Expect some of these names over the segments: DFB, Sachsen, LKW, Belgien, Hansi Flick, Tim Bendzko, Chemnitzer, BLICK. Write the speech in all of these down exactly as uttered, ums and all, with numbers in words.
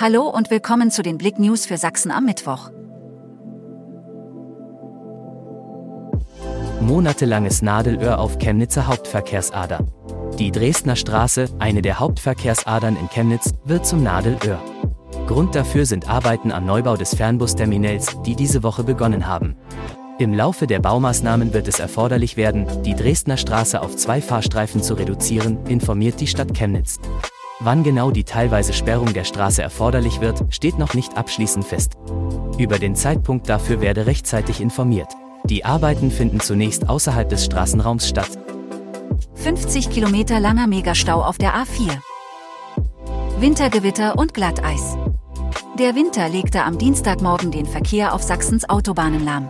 Hallo und willkommen zu den Blick News für Sachsen am Mittwoch. Monatelanges Nadelöhr auf Chemnitzer Hauptverkehrsader. Die Dresdner Straße, eine der Hauptverkehrsadern in Chemnitz, wird zum Nadelöhr. Grund dafür sind Arbeiten am Neubau des Fernbusterminals, die diese Woche begonnen haben. Im Laufe der Baumaßnahmen wird es erforderlich werden, die Dresdner Straße auf zwei Fahrstreifen zu reduzieren, informiert die Stadt Chemnitz. Wann genau die teilweise Sperrung der Straße erforderlich wird, steht noch nicht abschließend fest. Über den Zeitpunkt dafür werde rechtzeitig informiert. Die Arbeiten finden zunächst außerhalb des Straßenraums statt. fünfzig Kilometer langer Megastau auf der A vier. Wintergewitter und Glatteis. Der Winter legte am Dienstagmorgen den Verkehr auf Sachsens Autobahnen lahm.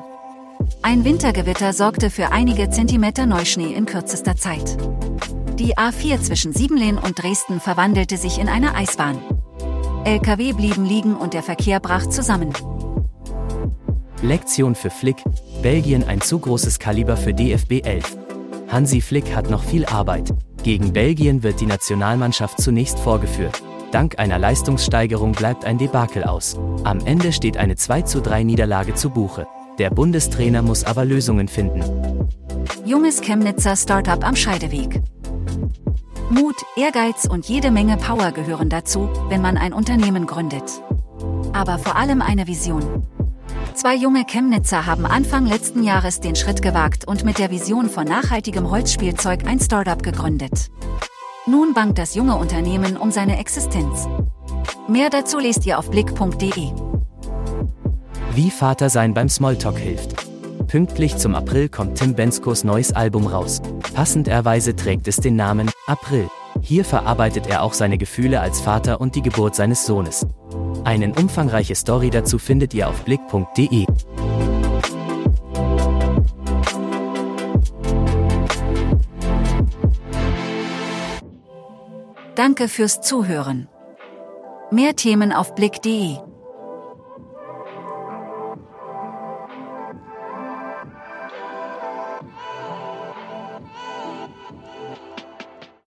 Ein Wintergewitter sorgte für einige Zentimeter Neuschnee in kürzester Zeit. Die A vier zwischen Siebenlehn und Dresden verwandelte sich in eine Eisbahn. L K W blieben liegen und der Verkehr brach zusammen. Lektion für Flick: Belgien ein zu großes Kaliber für D F B elf. Hansi Flick hat noch viel Arbeit. Gegen Belgien wird die Nationalmannschaft zunächst vorgeführt. Dank einer Leistungssteigerung bleibt ein Debakel aus. Am Ende steht eine zwei zu drei Niederlage zu Buche. Der Bundestrainer muss aber Lösungen finden. Junges Chemnitzer Startup am Scheideweg. Mut, Ehrgeiz und jede Menge Power gehören dazu, wenn man ein Unternehmen gründet. Aber vor allem eine Vision. Zwei junge Chemnitzer haben Anfang letzten Jahres den Schritt gewagt und mit der Vision von nachhaltigem Holzspielzeug ein Startup gegründet. Nun bangt das junge Unternehmen um seine Existenz. Mehr dazu lest ihr auf blick punkt de. Wie Vater sein beim Smalltalk hilft. Pünktlich zum April kommt Tim Bendzkos neues Album raus. Passenderweise trägt es den Namen April. Hier verarbeitet er auch seine Gefühle als Vater und die Geburt seines Sohnes. Eine umfangreiche Story dazu findet ihr auf blick punkt de. Danke fürs Zuhören. Mehr Themen auf blick punkt de.